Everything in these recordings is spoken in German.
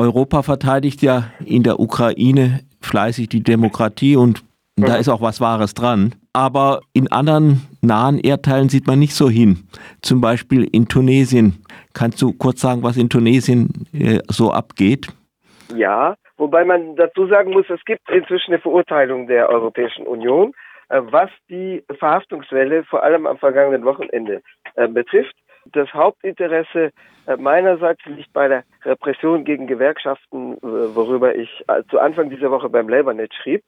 Europa verteidigt ja in der Ukraine fleißig die Demokratie und da ist auch was Wahres dran. Aber in anderen nahen Erdteilen sieht man nicht so hin. Zum Beispiel in Tunesien. Kannst du kurz sagen, was in Tunesien so abgeht? Ja, wobei man dazu sagen muss, es gibt inzwischen eine Verurteilung der Europäischen Union, was die Verhaftungswelle vor allem am vergangenen Wochenende betrifft. Das Hauptinteresse meinerseits liegt bei der Repression gegen Gewerkschaften, worüber ich zu Anfang dieser Woche beim Labournet schrieb.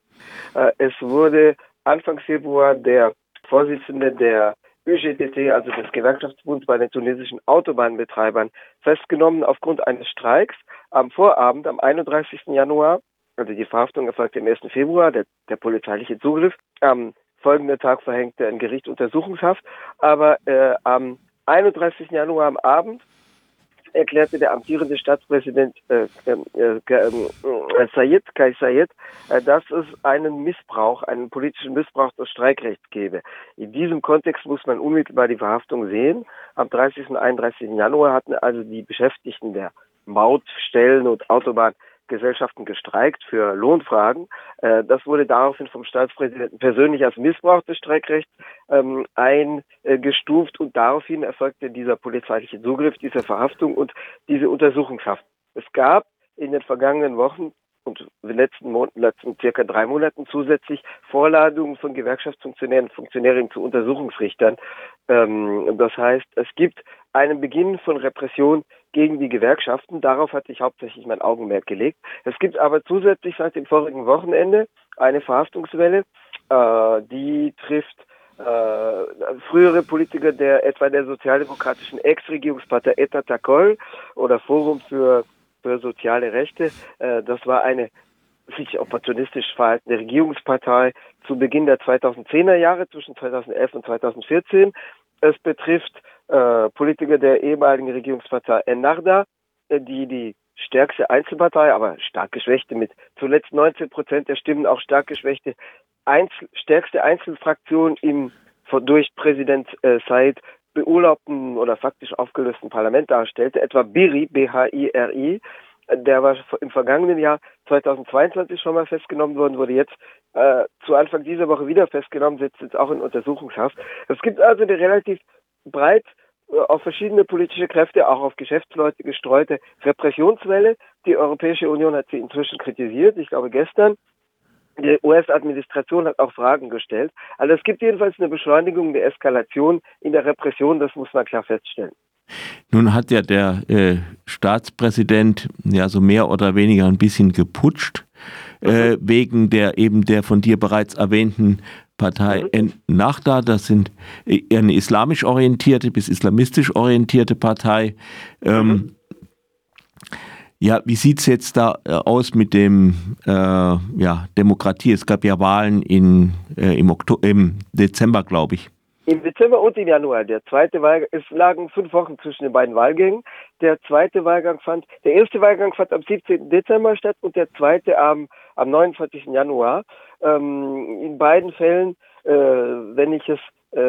Es wurde Anfang Februar der Vorsitzende der UGTT, also des Gewerkschaftsbunds bei den tunesischen Autobahnbetreibern, festgenommen aufgrund eines Streiks am Vorabend, am 31. Januar. Also die Verhaftung erfolgte am 1. Februar, der polizeiliche Zugriff. Am folgenden Tag verhängte ein Gericht Untersuchungshaft, aber am 31. Januar am Abend erklärte der amtierende Staatspräsident Kais Saied, dass es einen politischen Missbrauch des Streikrechts gebe. In diesem Kontext muss man unmittelbar die Verhaftung sehen. Am 30. und 31. Januar hatten also die Beschäftigten der Mautstellen und Autobahngesellschaften gestreikt für Lohnfragen. Das wurde daraufhin vom Staatspräsidenten persönlich als Missbrauch des Streikrechts eingestuft und daraufhin erfolgte dieser polizeiliche Zugriff, diese Verhaftung und diese Untersuchungshaft. Es gab in den vergangenen Wochen und in den letzten circa 3 Monaten zusätzlich Vorladungen von Gewerkschaftsfunktionären und Funktionärinnen zu Untersuchungsrichtern. Das heißt, es gibt einen Beginn von Repression gegen die Gewerkschaften. Darauf hatte ich hauptsächlich mein Augenmerk gelegt. Es gibt aber zusätzlich seit dem vorigen Wochenende eine Verhaftungswelle, die trifft frühere Politiker etwa der sozialdemokratischen Ex-Regierungspartei Ettakatol oder Forum für soziale Rechte. Das war eine sich opportunistisch verhaltene Regierungspartei zu Beginn der 2010er Jahre, zwischen 2011 und 2014. Es betrifft Politiker der ehemaligen Regierungspartei Ennahda, die stärkste Einzelpartei, aber stark geschwächte, mit zuletzt 19% der Stimmen, auch stark geschwächte, stärkste Einzelfraktion durch Präsident Saied beurlaubten oder faktisch aufgelösten Parlament darstellte, etwa Biri, B-H-I-R-I, der war im vergangenen Jahr 2022 schon mal festgenommen worden, wurde jetzt zu Anfang dieser Woche wieder festgenommen, sitzt jetzt auch in Untersuchungshaft. Es gibt also eine relativ breit auf verschiedene politische Kräfte, auch auf Geschäftsleute gestreute Repressionswelle. Die Europäische Union hat sie inzwischen kritisiert, ich glaube gestern. Die US-Administration hat auch Fragen gestellt. Also es gibt jedenfalls eine Beschleunigung der Eskalation in der Repression, das muss man klar feststellen. Nun hat ja der Staatspräsident ja so mehr oder weniger ein bisschen geputscht, wegen der von dir bereits erwähnten Partei Ennahda. Das sind eine islamisch orientierte bis islamistisch orientierte Partei. Ja, wie sieht es jetzt da aus mit dem Demokratie? Es gab ja Wahlen im Dezember, glaube ich. Im Dezember und im Januar. Der zweite Wahlgang, es lagen 5 Wochen zwischen den beiden Wahlgängen. Der erste Wahlgang fand am 17. Dezember statt und der zweite am 29. Januar. In beiden Fällen, wenn ich es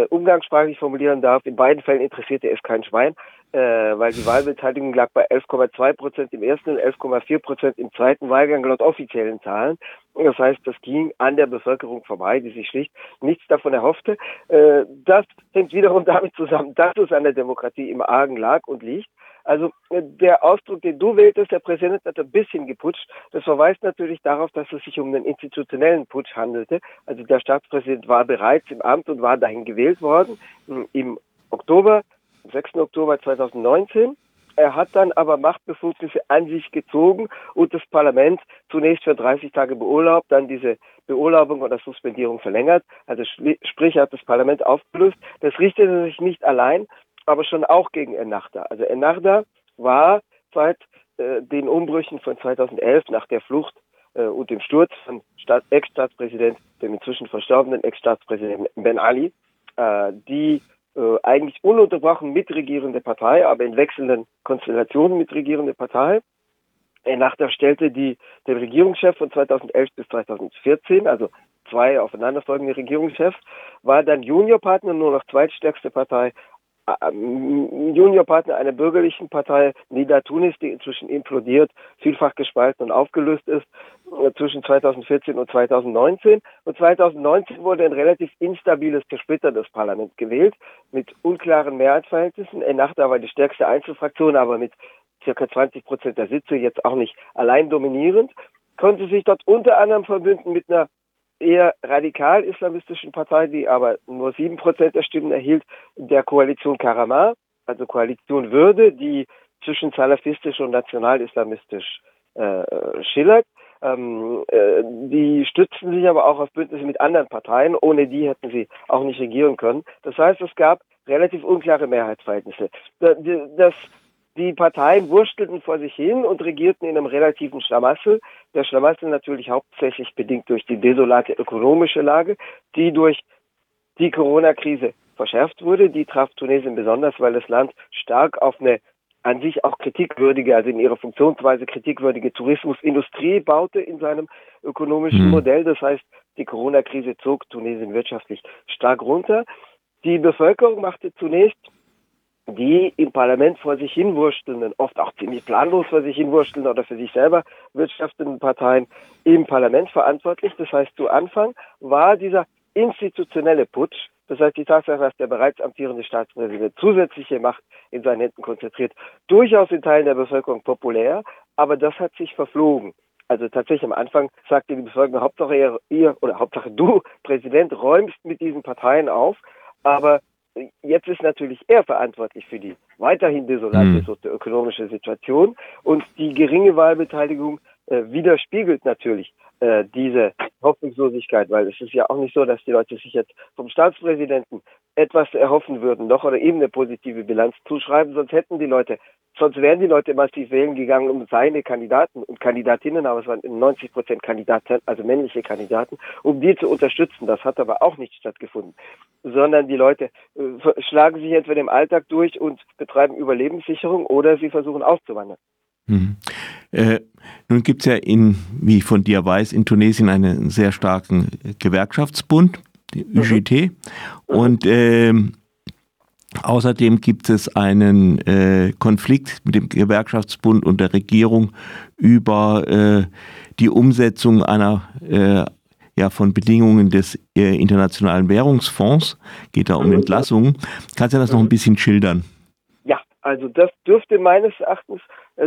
umgangssprachlich formulieren darf, in beiden Fällen interessierte es kein Schwein, weil die Wahlbeteiligung lag bei 11,2% im ersten und 11,4% im zweiten Wahlgang laut offiziellen Zahlen. Das heißt, das ging an der Bevölkerung vorbei, die sich schlicht nichts davon erhoffte. Das hängt wiederum damit zusammen, dass es an der Demokratie im Argen lag und liegt. Also der Ausdruck, den du wähltest, der Präsident hat ein bisschen geputscht, das verweist natürlich darauf, dass es sich um einen institutionellen Putsch handelte. Also der Staatspräsident war bereits im Amt und war dahin gewählt worden am 6. Oktober 2019. Er hat dann aber Machtbefugnisse an sich gezogen und das Parlament zunächst für 30 Tage beurlaubt, dann diese Beurlaubung oder Suspendierung verlängert. Also sprich, er hat das Parlament aufgelöst. Das richtete sich nicht allein, aber schon auch gegen Ennahda. Also Ennahda war seit den Umbrüchen von 2011 nach der Flucht und dem Sturz von dem inzwischen verstorbenen Ex-Staatspräsidenten Ben Ali, die eigentlich ununterbrochen mitregierende Partei, aber in wechselnden Konstellationen mitregierende Partei. Ennahda stellte den Regierungschef von 2011 bis 2014, also 2 aufeinanderfolgende Regierungschefs, war dann Juniorpartner, nur noch zweitstärkste Partei Juniorpartner einer bürgerlichen Partei, Nidaa Tounes, die inzwischen implodiert, vielfach gespalten und aufgelöst ist, zwischen 2014 und 2019. Und 2019 wurde ein relativ instabiles, zersplittertes Parlament gewählt, mit unklaren Mehrheitsverhältnissen. Ennahda war die stärkste Einzelfraktion, aber mit ca. 20% der Sitze, jetzt auch nicht allein dominierend, konnte sich dort unter anderem verbünden mit einer eher radikal-islamistischen Partei, die aber nur 7% der Stimmen erhielt, der Koalition Karama, also Koalition Würde, die zwischen salafistisch und national-islamistisch schillert. Die stützten sich aber auch auf Bündnisse mit anderen Parteien, ohne die hätten sie auch nicht regieren können. Das heißt, es gab relativ unklare Mehrheitsverhältnisse. Die Parteien wurstelten vor sich hin und regierten in einem relativen Schlamassel. Der Schlamassel natürlich hauptsächlich bedingt durch die desolate ökonomische Lage, die durch die Corona-Krise verschärft wurde. Die traf Tunesien besonders, weil das Land stark auf eine an sich auch kritikwürdige, also in ihrer Funktionsweise kritikwürdige Tourismusindustrie baute in seinem ökonomischen Modell. Das heißt, die Corona-Krise zog Tunesien wirtschaftlich stark runter. Die Bevölkerung machte zunächst die im Parlament vor sich hinwurstelnden, oft auch ziemlich planlos vor sich hinwurstelnden oder für sich selber wirtschaftenden Parteien im Parlament verantwortlich. Das heißt, zu Anfang war dieser institutionelle Putsch, das heißt die Tatsache, dass der bereits amtierende Staatspräsident zusätzliche Macht in seinen Händen konzentriert, durchaus in Teilen der Bevölkerung populär, aber das hat sich verflogen. Also tatsächlich am Anfang sagte die Bevölkerung, Hauptsache ihr oder Hauptsache du, Präsident, räumst mit diesen Parteien auf, aber jetzt ist natürlich er verantwortlich für die weiterhin desolate ökonomische Situation und die geringe Wahlbeteiligung widerspiegelt natürlich diese Hoffnungslosigkeit, weil es ist ja auch nicht so, dass die Leute sich jetzt vom Staatspräsidenten etwas erhoffen würden, noch oder eben eine positive Bilanz zuschreiben, sonst wären die Leute massiv wählen gegangen, um seine Kandidaten und Kandidatinnen, aber es waren 90% Kandidaten, also männliche Kandidaten, um die zu unterstützen. Das hat aber auch nicht stattgefunden, sondern die Leute schlagen sich entweder im Alltag durch und betreiben Überlebenssicherung oder sie versuchen auszuwandern. Nun gibt es ja, wie ich von dir weiß, in Tunesien einen sehr starken Gewerkschaftsbund, die UGT, und außerdem gibt es einen Konflikt mit dem Gewerkschaftsbund und der Regierung über die Umsetzung einer von Bedingungen des Internationalen Währungsfonds, geht da um Entlassungen. Kannst du das noch ein bisschen schildern? Ja, also das dürfte meines Erachtens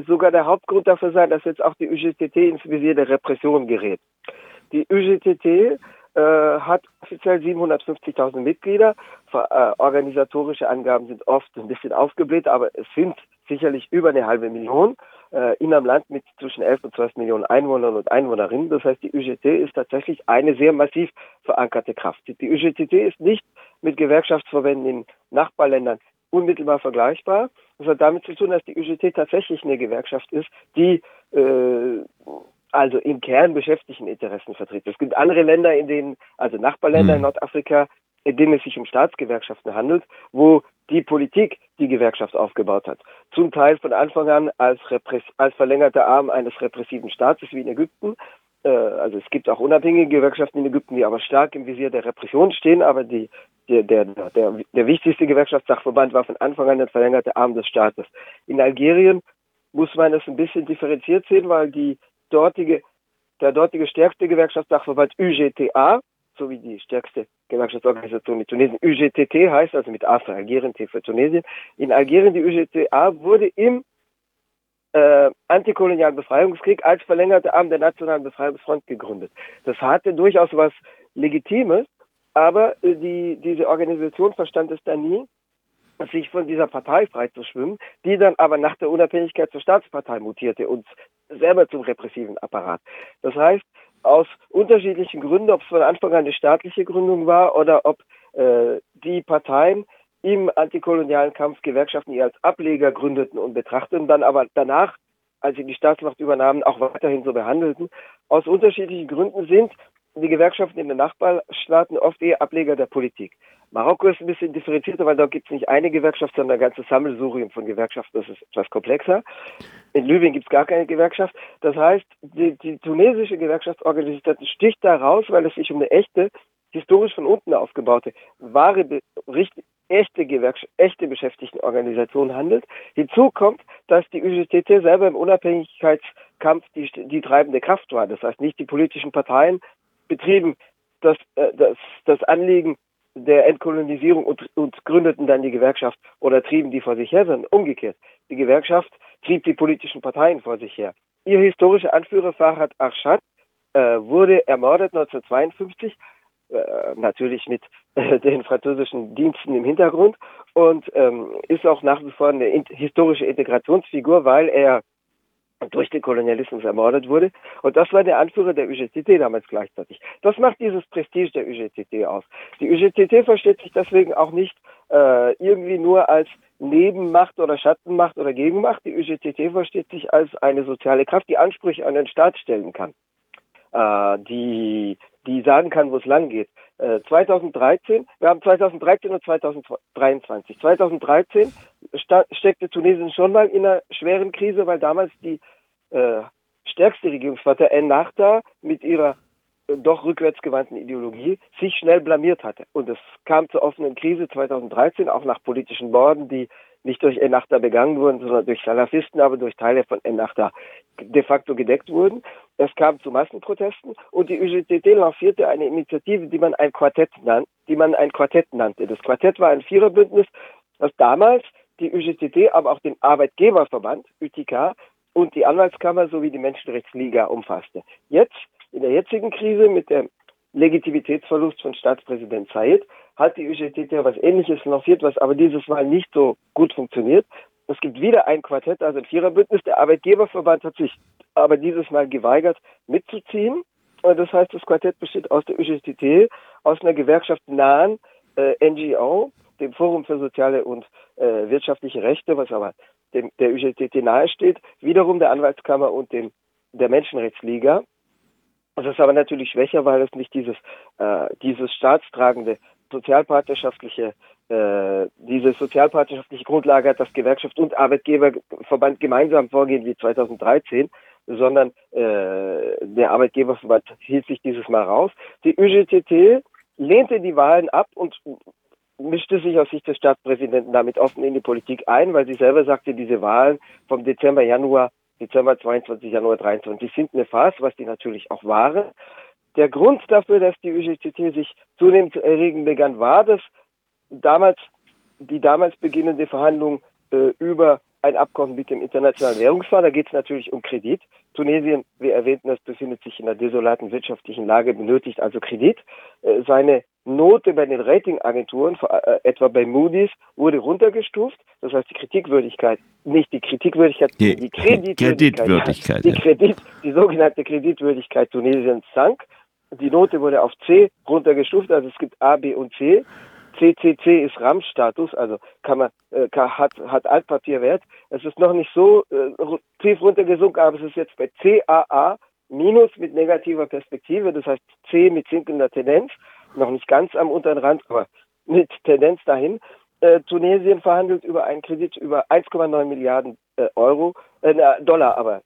sogar der Hauptgrund dafür sein, dass jetzt auch die UGTT ins Visier der Repression gerät. Die UGTT hat offiziell 750.000 Mitglieder. Organisatorische Angaben sind oft ein bisschen aufgebläht, aber es sind sicherlich über 1,5 Million in einem Land mit zwischen 11 und 12 Millionen Einwohnern und Einwohnerinnen. Das heißt, die UGT ist tatsächlich eine sehr massiv verankerte Kraft. Die UGTT ist nicht mit Gewerkschaftsverbänden in Nachbarländern unmittelbar vergleichbar. Das hat damit zu tun, dass die UGT tatsächlich eine Gewerkschaft ist, die also im Kern beschäftigten Interessen vertritt. Es gibt andere Länder, also Nachbarländer in Nordafrika, in denen es sich um Staatsgewerkschaften handelt, wo die Politik die Gewerkschaft aufgebaut hat. Zum Teil von Anfang an als verlängerter Arm eines repressiven Staates wie in Ägypten. Also es gibt auch unabhängige Gewerkschaften in Ägypten, die aber stark im Visier der Repression stehen, aber der wichtigste Gewerkschaftssachverband war von Anfang an der verlängerte Arm des Staates. In Algerien muss man das ein bisschen differenziert sehen, weil der dortige stärkste Gewerkschaftsdachverband UGTA, sowie die stärkste Gewerkschaftsorganisation in Tunesien, UGTT heißt, also mit A für Algerien, T für Tunesien. In Algerien, die UGTA wurde im antikolonialen Befreiungskrieg als verlängerte Arm der Nationalen Befreiungsfront gegründet. Das hatte durchaus was Legitimes, aber diese Organisation verstand es dann nie, sich von dieser Partei frei zu schwimmen, die dann aber nach der Unabhängigkeit zur Staatspartei mutierte und selber zum repressiven Apparat. Das heißt, aus unterschiedlichen Gründen, ob es von Anfang an eine staatliche Gründung war oder ob die Parteien im antikolonialen Kampf Gewerkschaften eher als Ableger gründeten und betrachteten, dann aber danach, als sie die Staatsmacht übernahmen, auch weiterhin so behandelten. Aus unterschiedlichen Gründen sind die Gewerkschaften in den Nachbarstaaten oft eher Ableger der Politik. Marokko ist ein bisschen differenzierter, weil dort gibt es nicht eine Gewerkschaft, sondern ein ganzes Sammelsurium von Gewerkschaften. Das ist etwas komplexer. In Libyen gibt es gar keine Gewerkschaft. Das heißt, die tunesische Gewerkschaftsorganisation sticht da raus, weil es sich um eine echte, historisch von unten aufgebaute, wahre echte Beschäftigtenorganisation handelt. Hinzu kommt, dass die UGTT selber im Unabhängigkeitskampf die treibende Kraft war. Das heißt, nicht die politischen Parteien betrieben das Anliegen der Entkolonisierung und gründeten dann die Gewerkschaft oder trieben die vor sich her, sondern umgekehrt. Die Gewerkschaft trieb die politischen Parteien vor sich her. Ihr historischer Anführer Farhat Hached wurde ermordet 1952, natürlich mit den französischen Diensten im Hintergrund, und ist auch nach wie vor eine historische Integrationsfigur, weil er durch den Kolonialismus ermordet wurde. Und das war der Anführer der UGTT damals gleichzeitig. Das macht dieses Prestige der UGTT aus. Die UGTT versteht sich deswegen auch nicht irgendwie nur als Nebenmacht oder Schattenmacht oder Gegenmacht. Die UGTT versteht sich als eine soziale Kraft, die Ansprüche an den Staat stellen kann, die sagen kann, wo es lang geht. 2013 und 2023. 2013 steckte Tunesien schon mal in einer schweren Krise, weil damals die stärkste Regierungspartei Ennahda mit ihrer doch rückwärtsgewandten Ideologie sich schnell blamiert hatte. Und es kam zur offenen Krise 2013, auch nach politischen Morden, die nicht durch Ennahda begangen wurden, sondern durch Salafisten, aber durch Teile von Ennahda de facto gedeckt wurden. Es kam zu Massenprotesten und die UGTT lancierte eine Initiative, die man ein Quartett nannte. Das Quartett war ein Viererbündnis, das damals die UGTT, aber auch den Arbeitgeberverband, UTK, und die Anwaltskammer sowie die Menschenrechtsliga umfasste. Jetzt, in der jetzigen Krise mit dem Legitimitätsverlust von Staatspräsident Saied, hat die UGTT was Ähnliches lanciert, was aber dieses Mal nicht so gut funktioniert. Es gibt wieder ein Quartett, also ein Viererbündnis. Der Arbeitgeberverband hat sich aber dieses Mal geweigert, mitzuziehen. Und das heißt, das Quartett besteht aus der UGTT, aus einer gewerkschaftsnahen NGO, dem Forum für soziale und wirtschaftliche Rechte, was aber der UGTT nahe steht, wiederum der Anwaltskammer und der Menschenrechtsliga. Das ist aber natürlich schwächer, weil es nicht dieses staatstragende diese sozialpartnerschaftliche Grundlage hat, dass Gewerkschaft und Arbeitgeberverband gemeinsam vorgehen wie 2013, sondern der Arbeitgeberverband hielt sich dieses Mal raus. Die UGTT lehnte die Wahlen ab und mischte sich aus Sicht des Staatspräsidenten damit offen in die Politik ein, weil sie selber sagte, diese Wahlen vom Dezember 22, Januar 23 sind eine Farce, was die natürlich auch waren. Der Grund dafür, dass die UGTT sich zunehmend zu erregen begann, war, dass die damals beginnende Verhandlung über ein Abkommen mit dem Internationalen Währungsfonds, da geht es natürlich um Kredit. Tunesien, wir erwähnten, das befindet sich in einer desolaten wirtschaftlichen Lage, benötigt also Kredit. Seine Note bei den Ratingagenturen, etwa bei Moody's, wurde runtergestuft. Das heißt, die sogenannte Kreditwürdigkeit Tunesiens sank. Die Note wurde auf C runtergestuft, also es gibt A, B und C. CCC ist RAM-Status, also hat Altpapierwert. Es ist noch nicht so tief runtergesunken, aber es ist jetzt bei CAA minus mit negativer Perspektive, das heißt C mit sinkender Tendenz, noch nicht ganz am unteren Rand, aber mit Tendenz dahin. Tunesien verhandelt über einen Kredit über 1,9 Milliarden Dollar, aber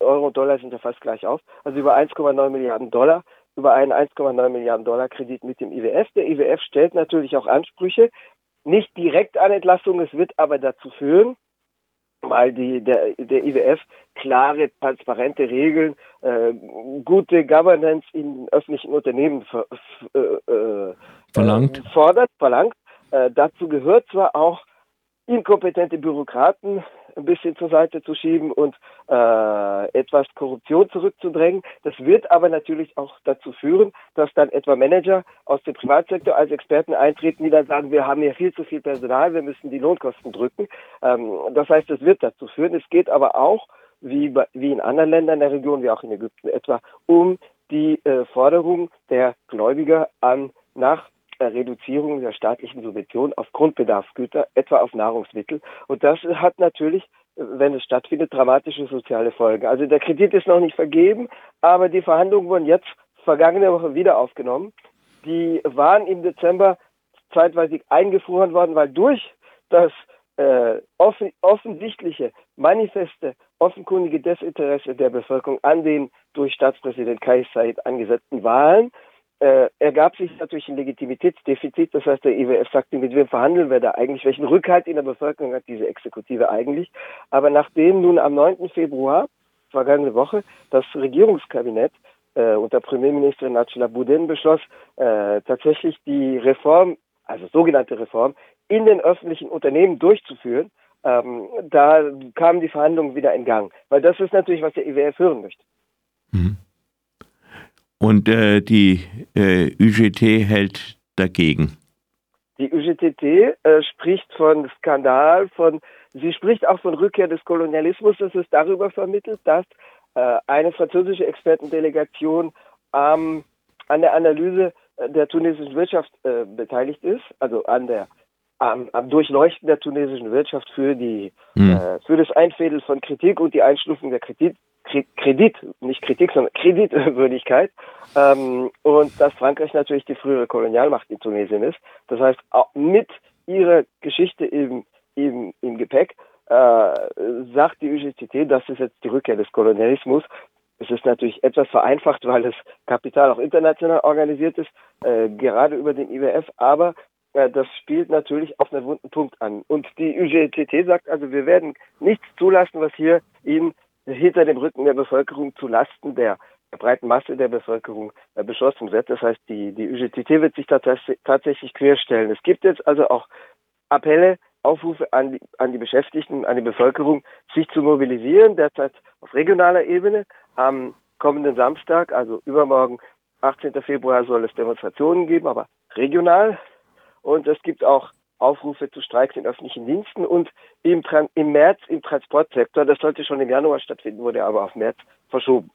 Euro und Dollar sind ja fast gleich auf, also über 1,9 Milliarden Dollar. Über einen 1,9 Milliarden Dollar Kredit mit dem IWF. Der IWF stellt natürlich auch Ansprüche, nicht direkt an Entlassung, es wird aber dazu führen, weil der IWF klare, transparente Regeln, gute Governance in öffentlichen Unternehmen verlangt. Dazu gehört zwar auch, inkompetente Bürokraten ein bisschen zur Seite zu schieben und etwas Korruption zurückzudrängen. Das wird aber natürlich auch dazu führen, dass dann etwa Manager aus dem Privatsektor als Experten eintreten, die dann sagen, wir haben hier viel zu viel Personal, wir müssen die Lohnkosten drücken. Das heißt, es wird dazu führen. Es geht aber auch, wie in anderen Ländern der Region, wie auch in Ägypten etwa, um die Forderung der Gläubiger nach Reduzierung der staatlichen Subventionen auf Grundbedarfsgüter, etwa auf Nahrungsmittel. Und das hat natürlich, wenn es stattfindet, dramatische soziale Folgen. Also der Kredit ist noch nicht vergeben, aber die Verhandlungen wurden jetzt vergangene Woche wieder aufgenommen. Die waren im Dezember zeitweise eingefroren worden, weil durch das offensichtliche, manifeste, offenkundige Desinteresse der Bevölkerung an den durch Staatspräsident Kais Saied angesetzten Wahlen ergab sich natürlich ein Legitimitätsdefizit. Das heißt, der IWF sagte, mit wem verhandeln wir da eigentlich? Welchen Rückhalt in der Bevölkerung hat diese Exekutive eigentlich? Aber nachdem nun am 9. Februar, vergangene Woche, das Regierungskabinett unter Premierministerin Najla Boudin beschloss, tatsächlich die Reform, also sogenannte Reform, in den öffentlichen Unternehmen durchzuführen, da kamen die Verhandlungen wieder in Gang. Weil das ist natürlich, was der IWF hören möchte. Mhm. Und die UGT hält dagegen. Die UGTT spricht von Skandal, sie spricht auch von Rückkehr des Kolonialismus. Es ist darüber vermittelt, dass eine französische Expertendelegation an der Analyse der tunesischen Wirtschaft beteiligt ist, also am Durchleuchten der tunesischen Wirtschaft für das Einfädeln von Kritik und die Einstufung der Kreditwürdigkeit, und dass Frankreich natürlich die frühere Kolonialmacht in Tunesien ist. Das heißt, auch mit ihrer Geschichte im Gepäck sagt die UGTT, das ist jetzt die Rückkehr des Kolonialismus. Es ist natürlich etwas vereinfacht, weil das Kapital auch international organisiert ist, gerade über den IWF, aber das spielt natürlich auf einen wunden Punkt an. Und die UGTT sagt, also wir werden nichts zulassen, was hier ihnen hinter dem Rücken der Bevölkerung zu Lasten der breiten Masse der Bevölkerung beschlossen wird. Das heißt, die UGTT wird sich tatsächlich querstellen. Es gibt jetzt also auch Appelle, Aufrufe an die Beschäftigten, an die Bevölkerung, sich zu mobilisieren, derzeit auf regionaler Ebene. Am kommenden Samstag, also übermorgen, 18. Februar, soll es Demonstrationen geben, aber regional. Und es gibt auch Aufrufe zu Streiks in öffentlichen Diensten und im März im Transportsektor. Das sollte schon im Januar stattfinden, wurde aber auf März verschoben.